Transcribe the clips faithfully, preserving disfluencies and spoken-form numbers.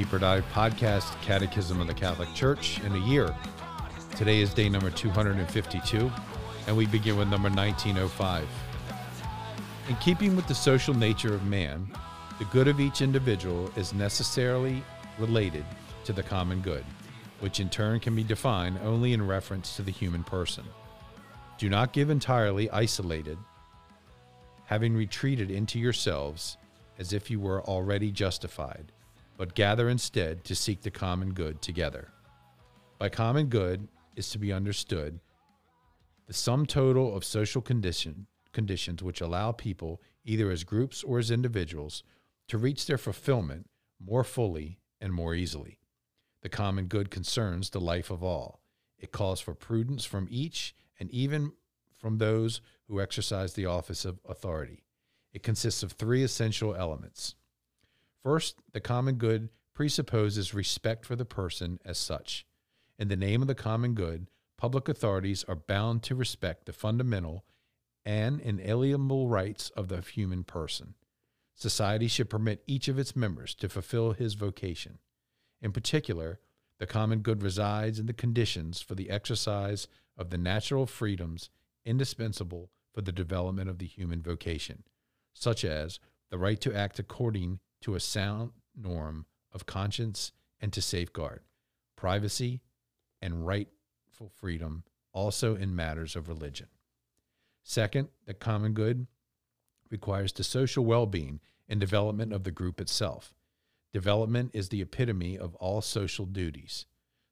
Deeper Dive Podcast, Catechism of the Catholic Church, in a year. Today is day number two hundred fifty-two, and we begin with number nineteen oh five. In keeping with the social nature of man, the good of each individual is necessarily related to the common good, which in turn can be defined only in reference to the human person. Do not give entirely isolated, having retreated into yourselves as if you were already justified, but gather instead to seek the common good together. By common good is to be understood the sum total of social condition, conditions which allow people, either as groups or as individuals, to reach their fulfillment more fully and more easily. The common good concerns the life of all. It calls for prudence from each and even from those who exercise the office of authority. It consists of three essential elements. First, the common good presupposes respect for the person as such. In the name of the common good, public authorities are bound to respect the fundamental and inalienable rights of the human person. Society should permit each of its members to fulfill his vocation. In particular, the common good resides in the conditions for the exercise of the natural freedoms indispensable for the development of the human vocation, such as the right to act according to a sound norm of conscience and to safeguard privacy and rightful freedom, also in matters of religion. Second, the common good requires the social well-being and development of the group itself. Development is the epitome of all social duties.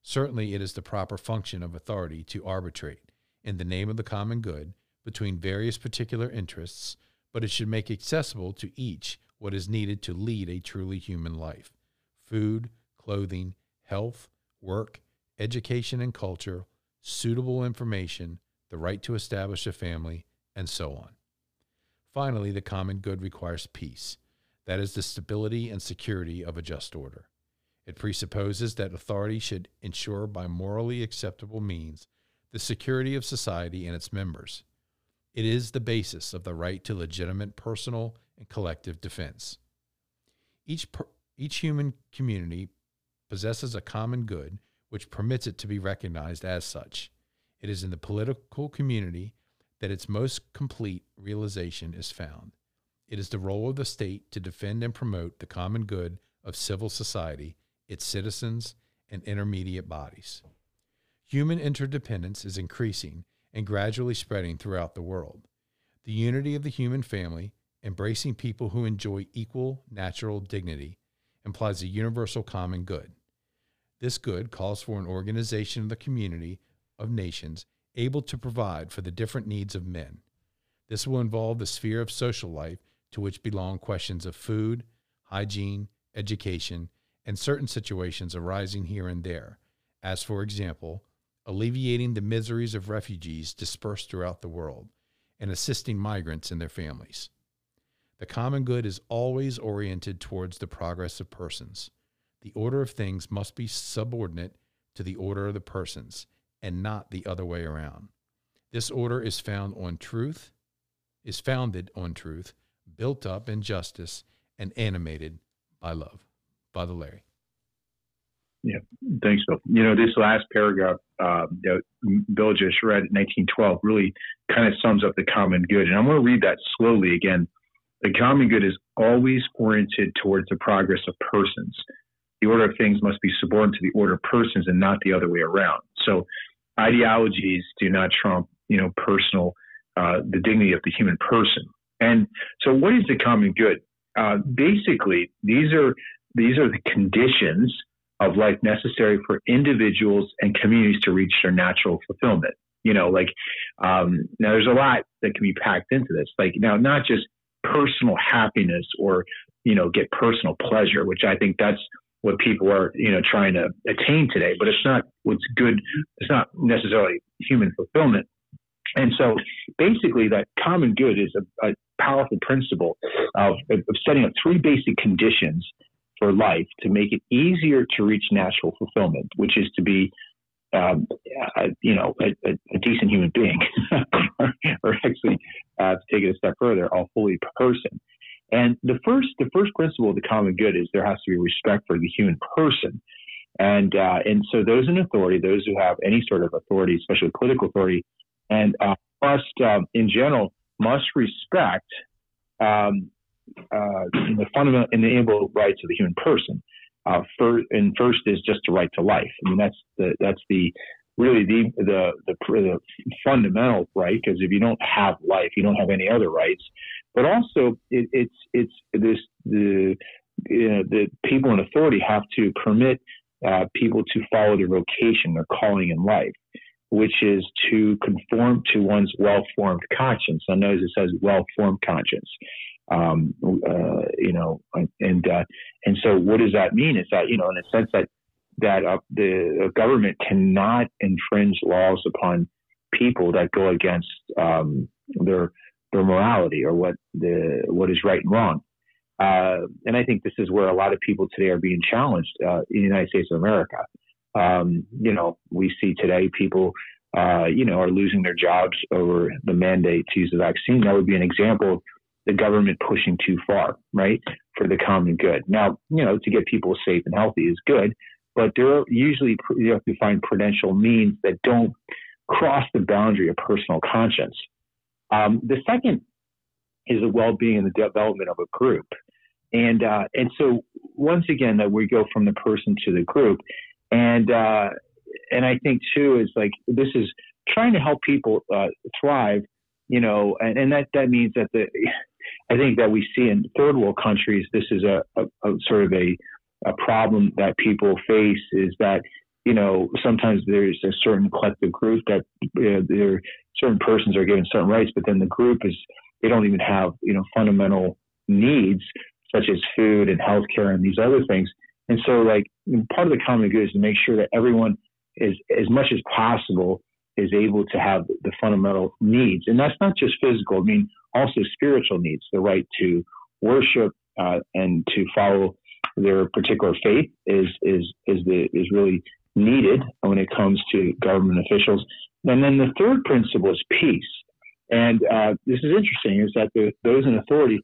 Certainly it is the proper function of authority to arbitrate, in the name of the common good, between various particular interests, but it should make accessible to each what is needed to lead a truly human life: food, clothing, health, work, education and culture, suitable information, the right to establish a family, and so on. Finally, the common good requires peace. That is the stability and security of a just order. It presupposes that authority should ensure by morally acceptable means the security of society and its members. It is the basis of the right to legitimate personal and collective defense. Each, per, each human community possesses a common good which permits it to be recognized as such. It is in the political community that its most complete realization is found. It is the role of the state to defend and promote the common good of civil society, its citizens, and intermediate bodies. Human interdependence is increasing and gradually spreading throughout the world. The unity of the human family, embracing people who enjoy equal natural dignity, implies a universal common good. This good calls for an organization of the community of nations able to provide for the different needs of men. This will involve the sphere of social life, to which belong questions of food, hygiene, education, and certain situations arising here and there, as, for example, alleviating the miseries of refugees dispersed throughout the world and assisting migrants and their families. The common good is always oriented towards the progress of persons. The order of things must be subordinate to the order of the persons, and not the other way around. This order is found on truth, is founded on truth, built up in justice, and animated by love. Father Larry. Yeah, thanks, Bill. You know, this last paragraph uh, that Bill just read, nineteen twelve, really kind of sums up the common good. And I'm going to read that slowly again. The common good is always oriented towards the progress of persons. The order of things must be subordinate to the order of persons, and not the other way around. So ideologies do not trump, you know, personal, uh, the dignity of the human person. And so what is the common good? Uh, basically, these are, these are the conditions of life necessary for individuals and communities to reach their natural fulfillment. You know, like, um, now there's a lot that can be packed into this. Like, now, not just personal happiness or, you know, get personal pleasure, which I think that's what people are, you know, trying to attain today, but it's not what's good. It's not necessarily human fulfillment. And so basically that common good is a, a powerful principle of, of setting up three basic conditions for life to make it easier to reach natural fulfillment, which is to be, um, a, you know, a, a decent human being, or actually, uh, to take it a step further, a fully person. And the first, the first principle of the common good is there has to be respect for the human person. And, uh, and so those in authority, those who have any sort of authority, especially political authority, and, uh, must, um, in general, must respect, um, uh, the fundamental inalienable rights of the human person. Uh, first, and first is just the right to life. I mean, that's the, that's the, really the, the, the, the fundamental right, because if you don't have life, you don't have any other rights. But also, it, it's it's this the you know, the people in authority have to permit uh, people to follow their vocation, their calling in life, which is to conform to one's well-formed conscience. I notice it says well-formed conscience, um, uh, you know, and uh, and so what does that mean? Is that, you know, in a sense that that uh, the government cannot infringe laws upon people that go against um, their their morality or what the what is right and wrong. Uh, and I think this is where a lot of people today are being challenged uh, in the United States of America. Um, you know, we see today people, uh, you know, are losing their jobs over the mandate to use the vaccine. That would be an example of the government pushing too far, right, for the common good. Now, you know, to get people safe and healthy is good, but there are usually, you have to find prudential means that don't cross the boundary of personal conscience. Um, the second is the well-being and the development of a group. And uh, and so once again, that we go from the person to the group. And uh, and I think, too, is like this is trying to help people uh, thrive, you know, and, and that, that means that the I think that we see in third world countries, this is a, a, a sort of a, a problem that people face is that, you know, sometimes there's a certain collective group that uh, they're certain persons are given certain rights, but then the group is, they don't even have, you know, fundamental needs such as food and healthcare and these other things. And so like part of the common good is to make sure that everyone is, as much as possible, is able to have the fundamental needs. And that's not just physical. I mean, also spiritual needs, the right to worship uh, and to follow their particular faith is, is, is the, is really needed when it comes to government officials. And then the third principle is peace. And uh, this is interesting, is that the, those in authority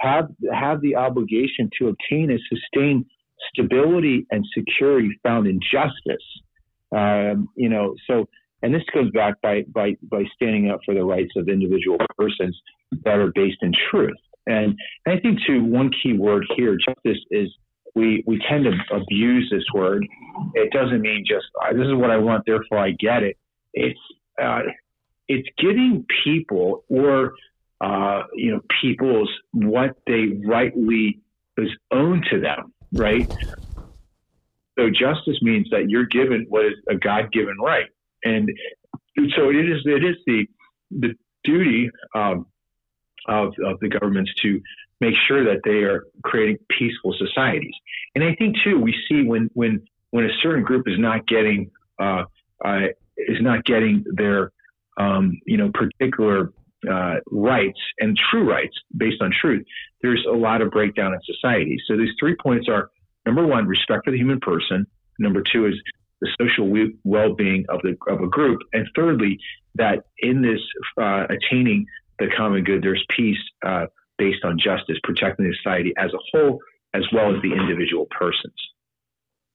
have have the obligation to obtain and sustain stability and security found in justice. Um, you know, so, and this goes back by, by, by standing up for the rights of individual persons that are based in truth. And, and I think, too, one key word here, justice, is we, we tend to abuse this word. It doesn't mean just, this is what I want, therefore I get it. It's uh, it's giving people or uh, you know people's what they rightly is owed to them, right? So justice means that you're given what is a God-given right, and so it is it is the the duty um, of of the governments to make sure that they are creating peaceful societies. And I think too we see when when when a certain group is not getting uh, uh, is not getting their, um, you know, particular uh, rights and true rights based on truth, there's a lot of breakdown in society. So these three points are, number one, respect for the human person. Number two is the social well-being of the of a group. And thirdly, that in this uh, attaining the common good, there's peace uh, based on justice, protecting the society as a whole, as well as the individual persons.